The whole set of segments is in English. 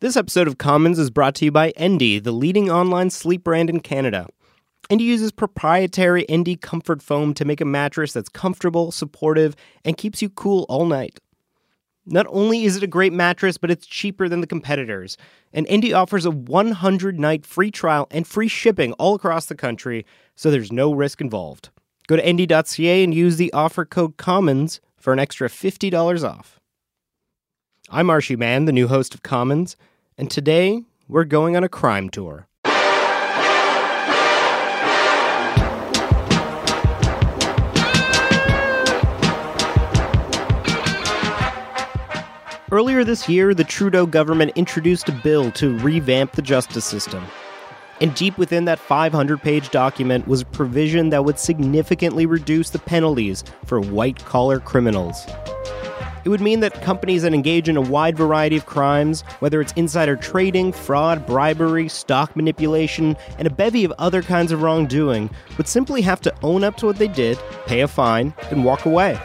This episode of Commons is brought to you by Endy, the leading online sleep brand in Canada. Endy uses proprietary Endy comfort foam to make a mattress that's comfortable, supportive, and keeps you cool all night. Not only is it a great mattress, but it's cheaper than the competitors. And Endy offers a 100-night free trial and free shipping all across the country, so there's no risk involved. Go to endy.ca and use the offer code COMMONS for an extra $50 off. I'm Arshi Mann, the new host of Commons, and today we're going on a crime tour. Earlier this year, the Trudeau government introduced a bill to revamp the justice system. And deep within that 500-page document was a provision that would significantly reduce the penalties for white-collar criminals. It would mean that companies that engage in a wide variety of crimes, whether it's insider trading, fraud, bribery, stock manipulation, and a bevy of other kinds of wrongdoing, would simply have to own up to what they did, pay a fine, and walk away.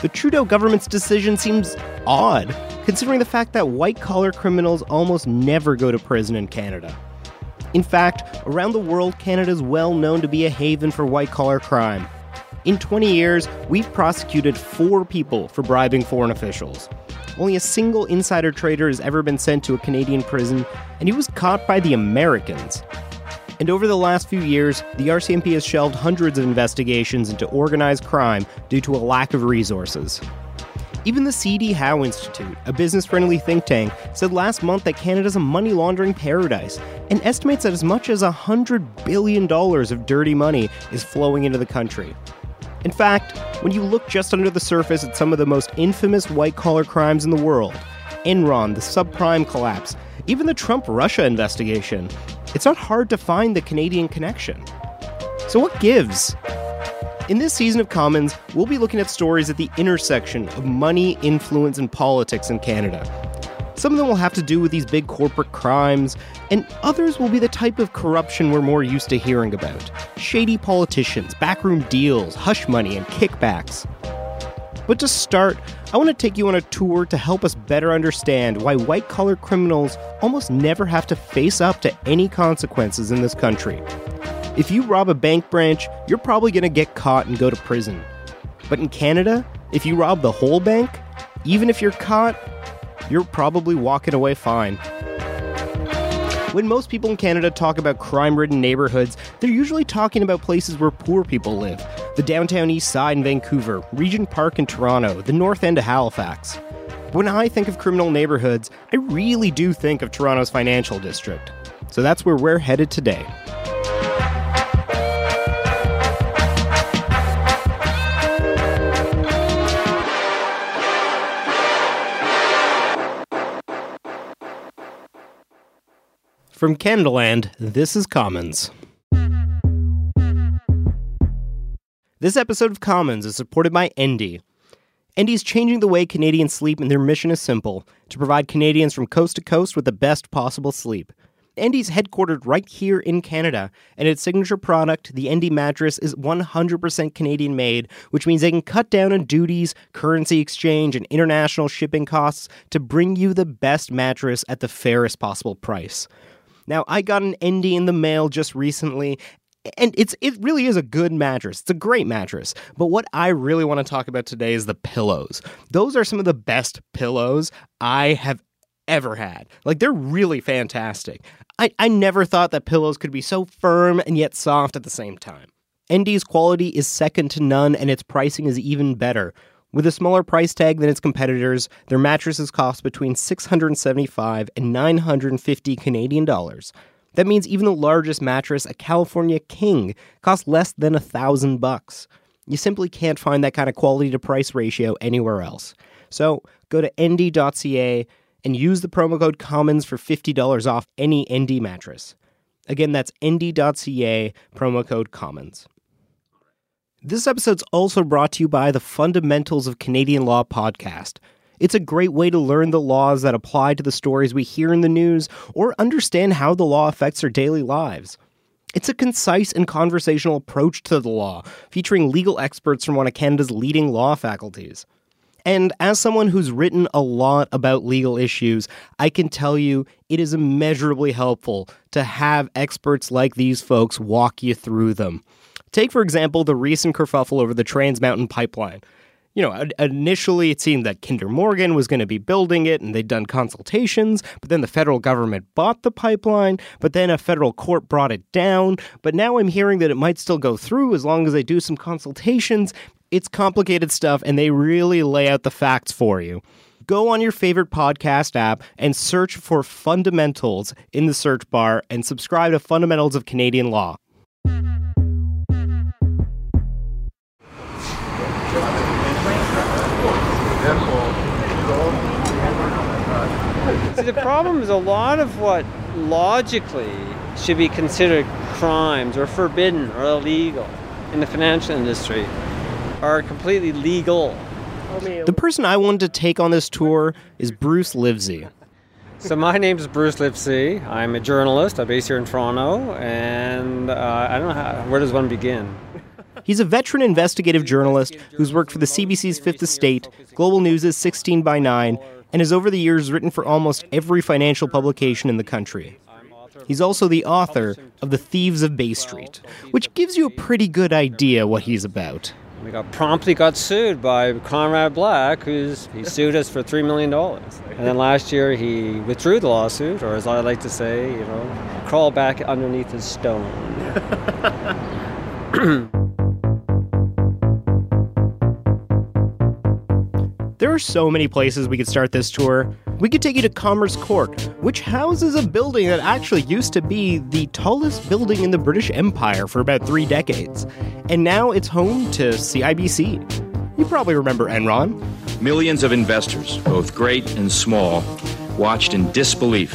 The Trudeau government's decision seems odd, considering the fact that white-collar criminals almost never go to prison in Canada. In fact, around the world, Canada is well known to be a haven for white-collar crime. In 20 years, we've prosecuted 4 people for bribing foreign officials. Only a single insider trader has ever been sent to a Canadian prison, and he was caught by the Americans. And over the last few years, the RCMP has shelved hundreds of investigations into organized crime due to a lack of resources. Even the C.D. Howe Institute, a business-friendly think tank, said last month that Canada's a money laundering paradise and estimates that as much as $100 billion of dirty money is flowing into the country. In fact, when you look just under the surface at some of the most infamous white-collar crimes in the world, Enron, the subprime collapse, even the Trump-Russia investigation, it's not hard to find the Canadian connection. So what gives? In this season of Commons, we'll be looking at stories at the intersection of money, influence, and politics in Canada. Some of them will have to do with these big corporate crimes, and others will be the type of corruption we're more used to hearing about. Shady politicians, backroom deals, hush money, and kickbacks. But to start, I want to take you on a tour to help us better understand why white-collar criminals almost never have to face up to any consequences in this country. If you rob a bank branch, you're probably going to get caught and go to prison. But in Canada, if you rob the whole bank, even if you're caught, you're probably walking away fine. When most people in Canada talk about crime-ridden neighborhoods, they're usually talking about places where poor people live. The downtown east side in Vancouver, Regent Park in Toronto, the north end of Halifax. When I think of criminal neighborhoods, I really do think of Toronto's financial district. So that's where we're headed today. From CanadaLand, this is Commons. This episode of Commons is supported by Endy. Endy's changing the way Canadians sleep, and their mission is simple, to provide Canadians from coast to coast with the best possible sleep. Endy's headquartered right here in Canada, and its signature product, the Endy mattress, is 100% Canadian made, which means they can cut down on duties, currency exchange, and international shipping costs to bring you the best mattress at the fairest possible price. Now, I got an Endy in the mail just recently, and it really is a good mattress. It's a great mattress. But what I really want to talk about today is the pillows. Those are some of the best pillows I have ever had. Like, they're really fantastic. I never thought that pillows could be so firm and yet soft at the same time. Endy's quality is second to none, and its pricing is even better. With a smaller price tag than its competitors, their mattresses cost between $675 and $950 Canadian dollars. That means even the largest mattress, a California King, costs less than $1,000. You simply can't find that kind of quality to price ratio anywhere else. So go to endy.ca and use the promo code COMMONS for $50 off any Endy mattress. Again, that's endy.ca, promo code COMMONS. This episode's also brought to you by the Fundamentals of Canadian Law podcast. It's a great way to learn the laws that apply to the stories we hear in the news or understand how the law affects our daily lives. It's a concise and conversational approach to the law, featuring legal experts from one of Canada's leading law faculties. And as someone who's written a lot about legal issues, I can tell you it is immeasurably helpful to have experts like these folks walk you through them. Take, for example, the recent kerfuffle over the Trans Mountain Pipeline. You know, initially it seemed that Kinder Morgan was going to be building it, and they'd done consultations, but then the federal government bought the pipeline, but then a federal court brought it down, but now I'm hearing that it might still go through as long as they do some consultations. It's complicated stuff, and they really lay out the facts for you. Go on your favorite podcast app and search for Fundamentals in the search bar and subscribe to Fundamentals of Canadian Law. See, the problem is a lot of what logically should be considered crimes or forbidden or illegal in the financial industry are completely legal. The person I wanted to take on this tour is Bruce Livesey. So my name is Bruce Livesey. I'm a journalist. I'm based here in Toronto, and I don't know where does one begin? He's a veteran investigative journalist who's worked for the CBC's Fifth Estate, Global News' 16 by 9, and has over the years written for almost every financial publication in the country. He's also the author of The Thieves of Bay Street, which gives you a pretty good idea what he's about. We promptly got sued by Conrad Black, he sued us for $3 million. And then last year he withdrew the lawsuit, or as I like to say, you know, crawled back underneath his stone. There are so many places we could start this tour. We could take you to Commerce Court, which houses a building that actually used to be the tallest building in the British Empire for about 3 decades. And now it's home to CIBC. You probably remember Enron. Millions of investors, both great and small, watched in disbelief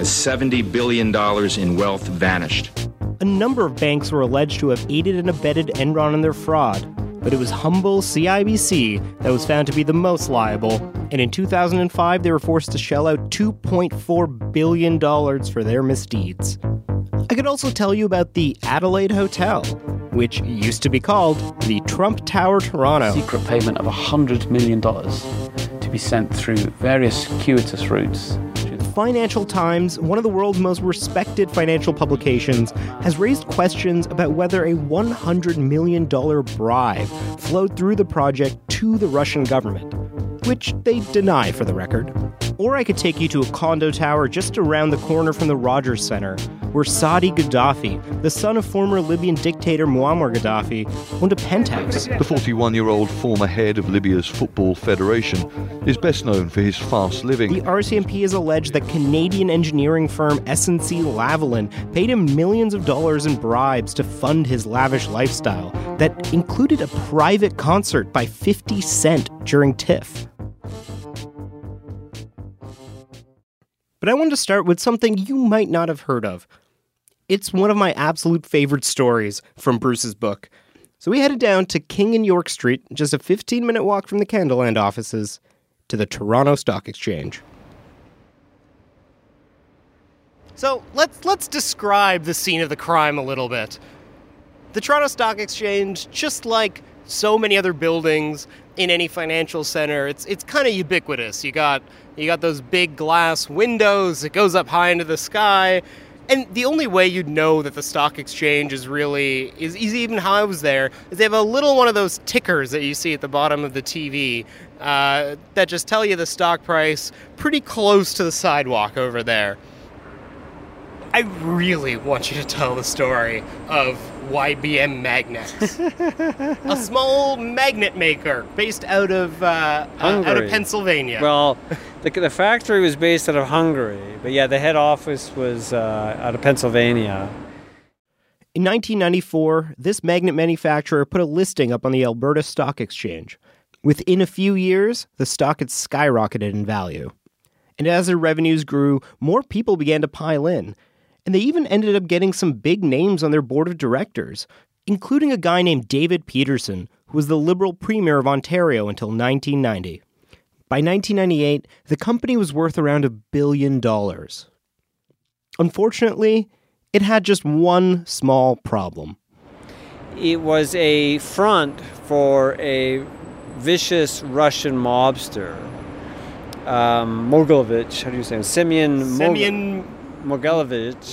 as $70 billion in wealth vanished. A number of banks were alleged to have aided and abetted Enron in their fraud. But it was humble CIBC that was found to be the most liable, and in 2005 they were forced to shell out $2.4 billion for their misdeeds. I could also tell you about the Adelaide Hotel, which used to be called the Trump Tower Toronto. Secret payment of $100 million to be sent through various circuitous routes. Financial Times, one of the world's most respected financial publications, has raised questions about whether a $100 million bribe flowed through the project to the Russian government, which they deny for the record. Or I could take you to a condo tower just around the corner from the Rogers Centre, where Saadi Gaddafi, the son of former Libyan dictator Muammar Gaddafi, owned a penthouse. The 41-year-old former head of Libya's Football Federation is best known for his fast living. The RCMP has alleged that Canadian engineering firm SNC-Lavalin paid him millions of dollars in bribes to fund his lavish lifestyle that included a private concert by 50 Cent during TIFF. But I wanted to start with something you might not have heard of. It's one of my absolute favorite stories from Bruce's book. So we headed down to King and York Street, just a 15-minute walk from the CanadaLand offices, to the Toronto Stock Exchange. So let's describe the scene of the crime a little bit. The Toronto Stock Exchange, just like so many other buildings in any financial center, it's kind of ubiquitous. You got those big glass windows. It goes up high into the sky. And the only way you'd know that the stock exchange is even how I was there, is they have a little one of those tickers that you see at the bottom of the TV that just tell you the stock price pretty close to the sidewalk over there. I really want you to tell the story of YBM Magnets, a small magnet maker based out of Pennsylvania. Well, the factory was based out of Hungary, but yeah, the head office was out of Pennsylvania. In 1994, this magnet manufacturer put a listing up on the Alberta Stock Exchange. Within a few years, the stock had skyrocketed in value. And as their revenues grew, more people began to pile in. And they even ended up getting some big names on their board of directors, including a guy named David Peterson, who was the Liberal Premier of Ontario until 1990. By 1998, the company was worth around $1 billion. Unfortunately, it had just one small problem. It was a front for a vicious Russian mobster, Mogilevich. How do you say it? Semyon Mogilevich.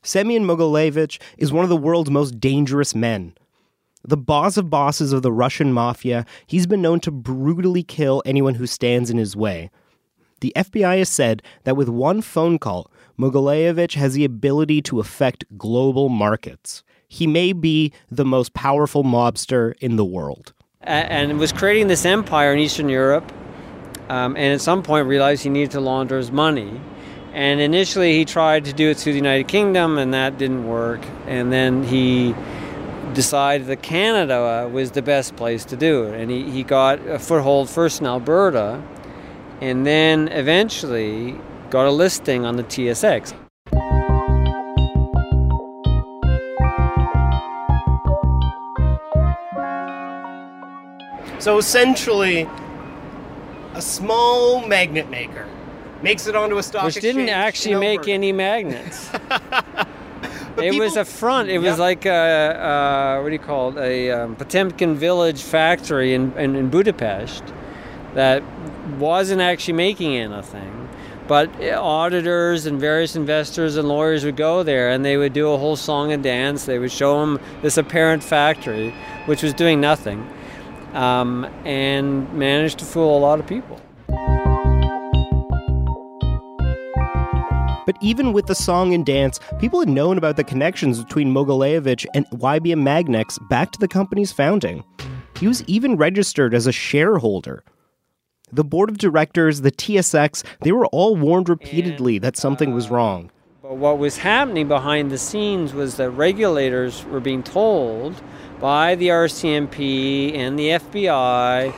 Semyon Mogilevich is one of the world's most dangerous men. The boss of bosses of the Russian mafia, he's been known to brutally kill anyone who stands in his way. The FBI has said that with one phone call, Mogilevich has the ability to affect global markets. He may be the most powerful mobster in the world. And was creating this empire in Eastern Europe. And at some point realized he needed to launder his money. And initially he tried to do it through the United Kingdom, and that didn't work. And then he decided that Canada was the best place to do it. And he got a foothold first in Alberta, and then eventually got a listing on the TSX. So essentially, a small magnet maker makes it onto a stock exchange. Which didn't actually make any magnets. It was a front. It was like a Potemkin village factory in Budapest that wasn't actually making anything. But auditors and various investors and lawyers would go there, and they would do a whole song and dance. They would show them this apparent factory, which was doing nothing. And managed to fool a lot of people. But even with the song and dance, people had known about the connections between Mogilevich and YBM Magnets back to the company's founding. He was even registered as a shareholder. The board of directors, the TSX, they were all warned repeatedly that something was wrong. But what was happening behind the scenes was that regulators were being told by the RCMP and the FBI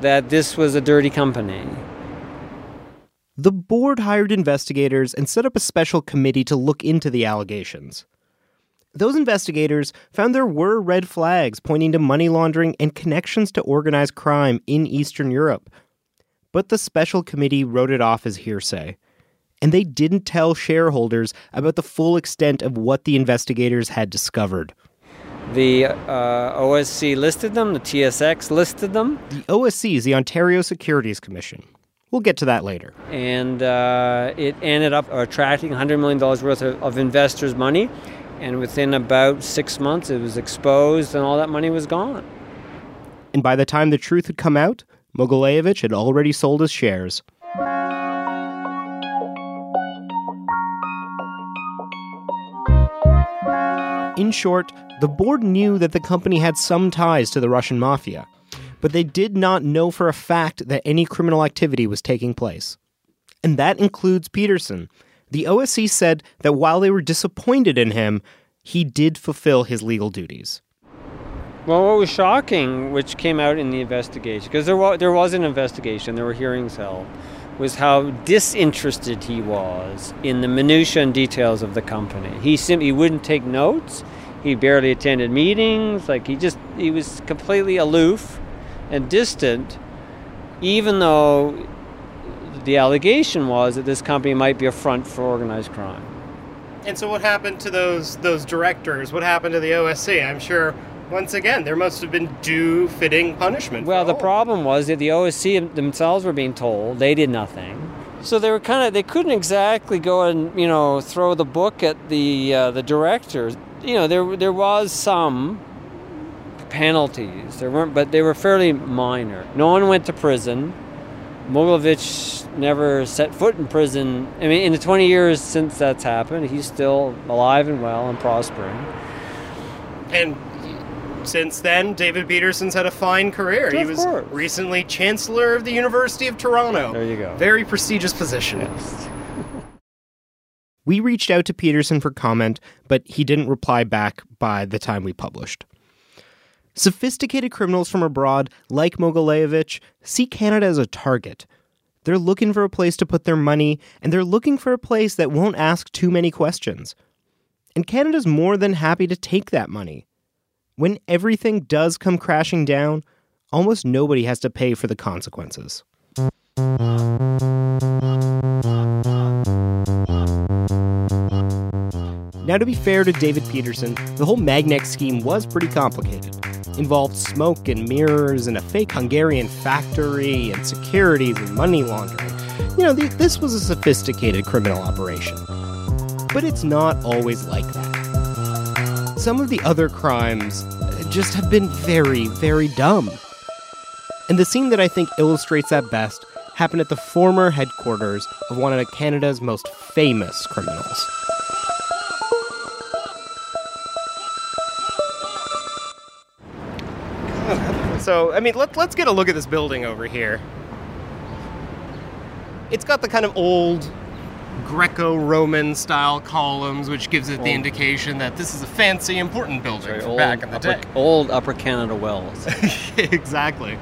that this was a dirty company. The board hired investigators and set up a special committee to look into the allegations. Those investigators found there were red flags pointing to money laundering and connections to organized crime in Eastern Europe. But the special committee wrote it off as hearsay. And they didn't tell shareholders about the full extent of what the investigators had discovered. The OSC listed them, the TSX listed them. The OSC is the Ontario Securities Commission. We'll get to that later. And it ended up attracting $100 million worth of investors' money. And within about 6 months, it was exposed and all that money was gone. And by the time the truth had come out, Mogilevich had already sold his shares. In short, the board knew that the company had some ties to the Russian mafia, but they did not know for a fact that any criminal activity was taking place. And that includes Peterson. The OSC said that while they were disappointed in him, he did fulfill his legal duties. Well, what was shocking, which came out in the investigation, because there was an investigation, there were hearings held, was how disinterested he was in the minutiae and details of the company. He simply wouldn't take notes. He barely attended meetings. He was completely aloof and distant, even though the allegation was that this company might be a front for organized crime. And so what happened to those directors? What happened to the OSC? I'm sure, once again, there must have been due-fitting punishment. Well, the problem was that the OSC themselves were being told they did nothing. So they were kind of, they couldn't exactly go and, you know, throw the book at the director. You know, there was some penalties. There weren't, but they were fairly minor. No one went to prison. Mogilevich never set foot in prison. I mean, in the 20 years since that's happened, he's still alive and well and prospering. And since then, David Peterson's had a fine career. He was recently Chancellor of the University of Toronto. There you go. Very prestigious position. Yes. We reached out to Peterson for comment, but he didn't reply back by the time we published. Sophisticated criminals from abroad, like Mogilevich, see Canada as a target. They're looking for a place to put their money, and they're looking for a place that won't ask too many questions. And Canada's more than happy to take that money. When everything does come crashing down, almost nobody has to pay for the consequences. Now, to be fair to David Peterson, the whole Magnex scheme was pretty complicated. Involved smoke and mirrors and a fake Hungarian factory and securities and money laundering. You know, this was a sophisticated criminal operation. But it's not always like that. Some of the other crimes just have been very, very dumb. And the scene that I think illustrates that best happened at the former headquarters of one of Canada's most famous criminals. So, I mean, let's get a look at this building over here. It's got the kind of old Greco-Roman style columns, which gives it the indication that this is a fancy, important building from back in the day. Old Upper Canada Wells. Exactly.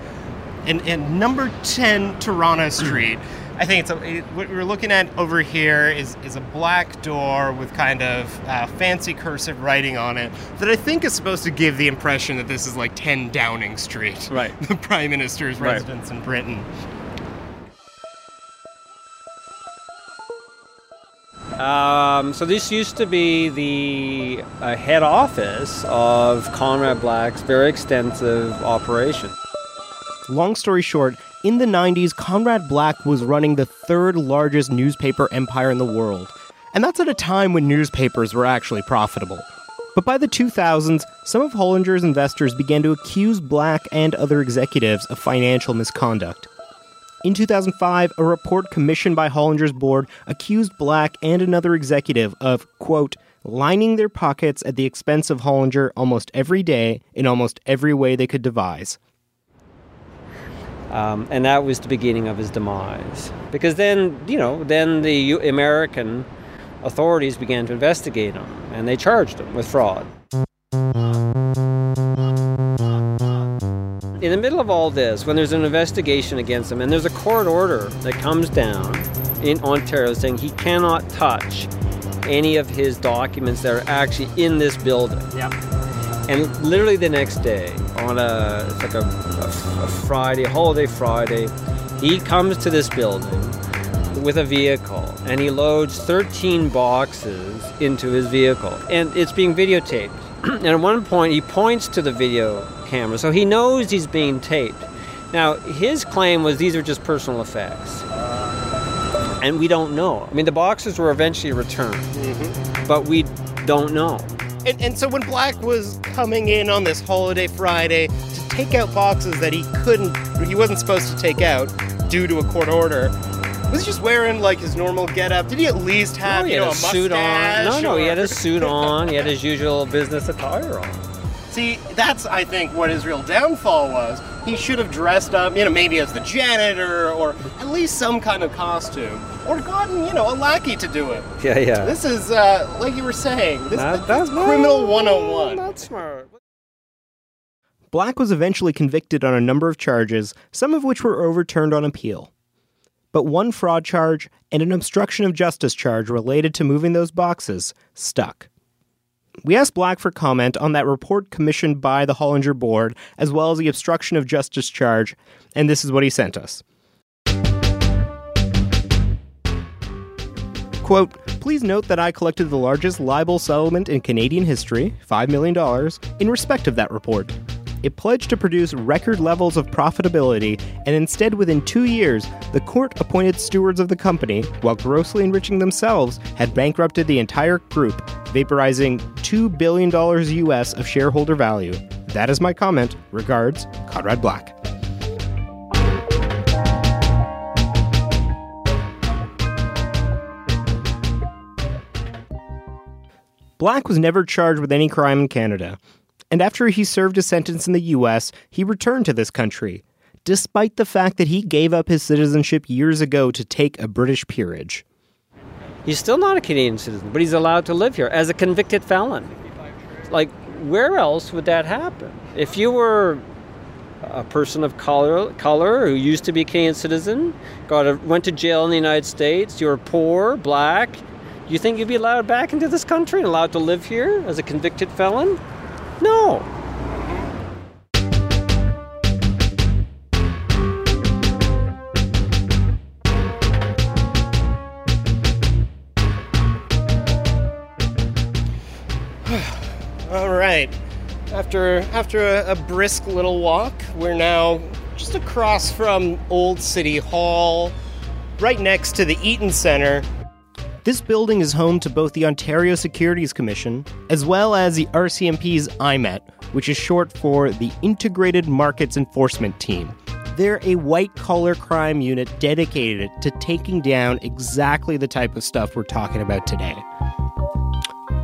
And number 10 Toronto Street, I think what we're looking at over here is a black door with kind of fancy cursive writing on it that I think is supposed to give the impression that this is like 10 Downing Street, right? The Prime Minister's residence in Britain. So this used to be the head office of Conrad Black's very extensive operation. Long story short, in the 90s, Conrad Black was running the third largest newspaper empire in the world. And that's at a time when newspapers were actually profitable. But by the 2000s, some of Hollinger's investors began to accuse Black and other executives of financial misconduct. In 2005, a report commissioned by Hollinger's board accused Black and another executive of, quote, lining their pockets at the expense of Hollinger almost every day in almost every way they could devise. And that was the beginning of his demise. Because then, you know, then the American authorities began to investigate him, and they charged him with fraud. In the middle of all this, when there's an investigation against him, and there's a court order that comes down in Ontario saying he cannot touch any of his documents that are actually in this building. Yep. And literally the next day, on a holiday Friday, he comes to this building with a vehicle, and he loads 13 boxes into his vehicle. And it's being videotaped. And at one point, he points to the video camera, so he knows he's being taped. Now, his claim was these are just personal effects, and we don't know. I mean, the boxes were eventually returned, but we don't know. And so when Black was coming in on this holiday Friday to take out boxes that he wasn't supposed to take out due to a court order, was he just wearing like his normal getup? Did he at least have a suit on? No, he had his suit on. He had his usual business attire on. See, that's, I think, what his real downfall was. He should have dressed up, you know, maybe as the janitor or at least some kind of costume. Or gotten, you know, a lackey to do it. Yeah, yeah. This is, like you were saying, that's criminal 101. Not smart. Black was eventually convicted on a number of charges, some of which were overturned on appeal. But one fraud charge and an obstruction of justice charge related to moving those boxes stuck. We asked Black for comment on that report commissioned by the Hollinger board, as well as the obstruction of justice charge, and this is what he sent us. Quote, please note that I collected the largest libel settlement in Canadian history, $5 million, in respect of that report. It pledged to produce record levels of profitability, and instead, within 2 years, the court appointed stewards of the company, while grossly enriching themselves, had bankrupted the entire group, vaporizing $2 billion US of shareholder value. That is my comment. Regards, Conrad Black. Black was never charged with any crime in Canada, and after he served his sentence in the U.S., he returned to this country, despite the fact that he gave up his citizenship years ago to take a British peerage. He's still not a Canadian citizen, but he's allowed to live here as a convicted felon. Like, where else would that happen? If you were a person of color who used to be a Canadian citizen, went to jail in the United States, you were poor, black, you think you'd be allowed back into this country and allowed to live here as a convicted felon? No. All right. After a brisk little walk, we're now just across from Old City Hall, right next to the Eaton Centre. This building is home to both the Ontario Securities Commission as well as the RCMP's IMET, which is short for the Integrated Markets Enforcement Team. They're a white-collar crime unit dedicated to taking down exactly the type of stuff we're talking about today.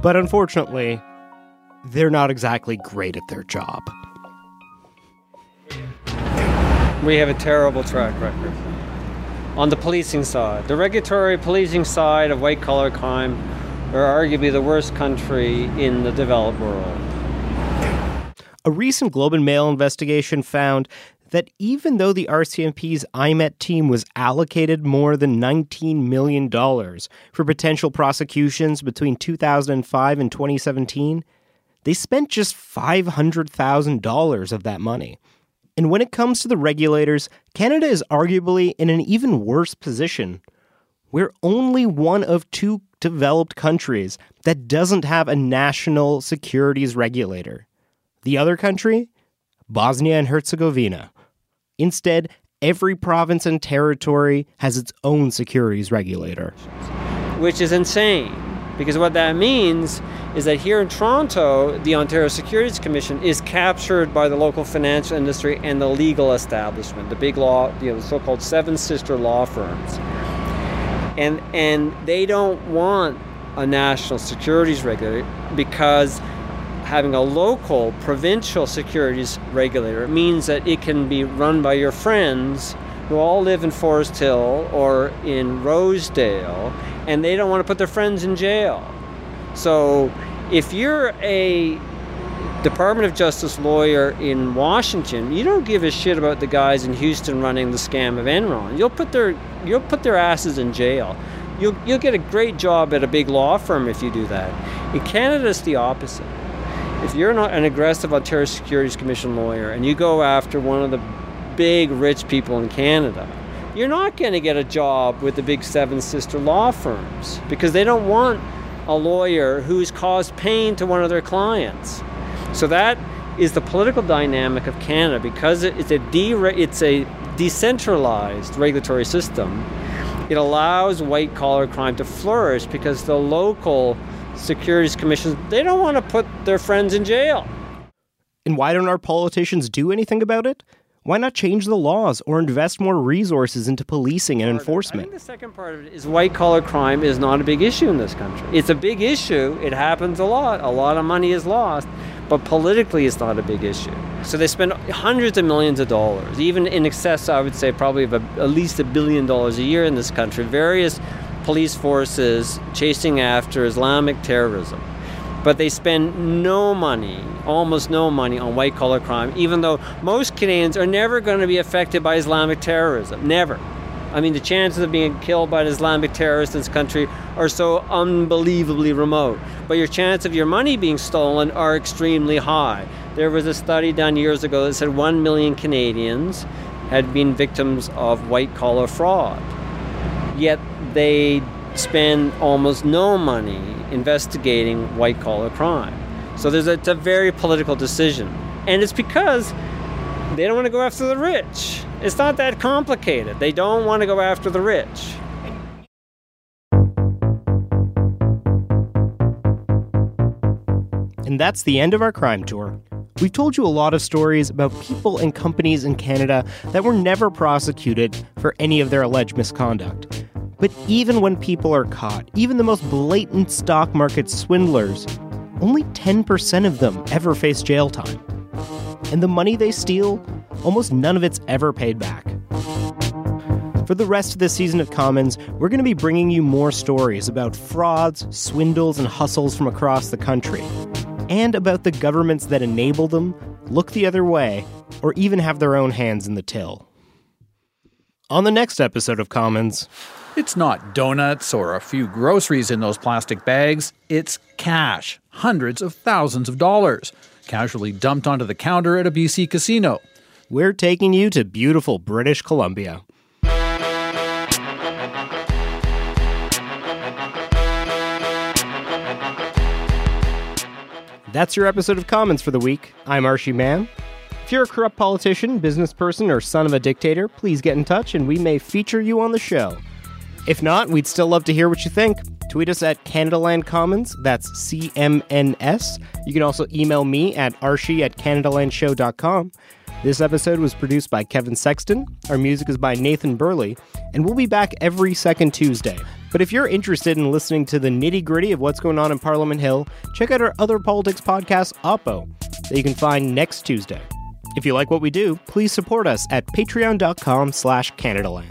But unfortunately, they're not exactly great at their job. We have a terrible track record. On the policing side, the regulatory policing side of white-collar crime, are arguably the worst country in the developed world. A recent Globe and Mail investigation found that even though the RCMP's IMET team was allocated more than $19 million for potential prosecutions between 2005 and 2017, they spent just $500,000 of that money. And when it comes to the regulators, Canada is arguably in an even worse position. We're only one of two developed countries that doesn't have a national securities regulator. The other country? Bosnia and Herzegovina. Instead, every province and territory has its own securities regulator. Which is insane, because what that means is that here in Toronto, the Ontario Securities Commission is captured by the local financial industry and the legal establishment, the big law, the so-called seven sister law firms. And they don't want a national securities regulator because having a local provincial securities regulator means that it can be run by your friends who all live in Forest Hill or in Rosedale, and they don't want to put their friends in jail. So if you're a Department of Justice lawyer in Washington, you don't give a shit about the guys in Houston running the scam of Enron. You'll put their asses in jail. You'll get a great job at a big law firm if you do that. In Canada, it's the opposite. If you're not an aggressive Ontario Securities Commission lawyer and you go after one of the big rich people in Canada, you're not going to get a job with the big seven sister law firms because they don't want a lawyer who's caused pain to one of their clients. So that is the political dynamic of Canada because it's a decentralized regulatory system. It allows white-collar crime to flourish because the local securities commissions, they don't want to put their friends in jail. And why don't our politicians do anything about it? Why not change the laws or invest more resources into policing and enforcement? I think the second part of it is white-collar crime is not a big issue in this country. It's a big issue. It happens a lot. A lot of money is lost. But politically, it's not a big issue. So they spend hundreds of millions of dollars, even in excess, I would say, probably of at least $1 billion a year in this country, various police forces chasing after Islamic terrorism. But they spend no money, almost no money, on white-collar crime, even though most Canadians are never going to be affected by Islamic terrorism. Never. I mean, the chances of being killed by an Islamic terrorist in this country are so unbelievably remote. But your chance of your money being stolen are extremely high. There was a study done years ago that said 1 million Canadians had been victims of white-collar fraud. Yet they spend almost no money investigating white-collar crime. So it's a very political decision. And it's because they don't want to go after the rich. It's not that complicated. They don't want to go after the rich. And that's the end of our crime tour. We've told you a lot of stories about people and companies in Canada that were never prosecuted for any of their alleged misconduct. But even when people are caught, even the most blatant stock market swindlers, only 10% of them ever face jail time. And the money they steal, almost none of it's ever paid back. For the rest of this season of Commons, we're going to be bringing you more stories about frauds, swindles, and hustles from across the country, and about the governments that enable them, look the other way, or even have their own hands in the till. On the next episode of Commons... It's not donuts or a few groceries in those plastic bags. It's cash, hundreds of thousands of dollars, casually dumped onto the counter at a BC casino. We're taking you to beautiful British Columbia. That's your episode of Commons for the week. I'm Arshi Mann. If you're a corrupt politician, business person, or son of a dictator, please get in touch and we may feature you on the show. If not, we'd still love to hear what you think. Tweet us at CanadaLand Commons, that's CMNS. You can also email me at arshi@canadalandshow.com. This episode was produced by Kevin Sexton. Our music is by Nathan Burley, and we'll be back every second Tuesday. But if you're interested in listening to the nitty-gritty of what's going on in Parliament Hill, check out our other politics podcast, Oppo, that you can find next Tuesday. If you like what we do, please support us at patreon.com/CanadaLand.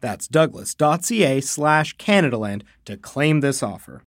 That's douglas.ca/CanadaLand to claim this offer.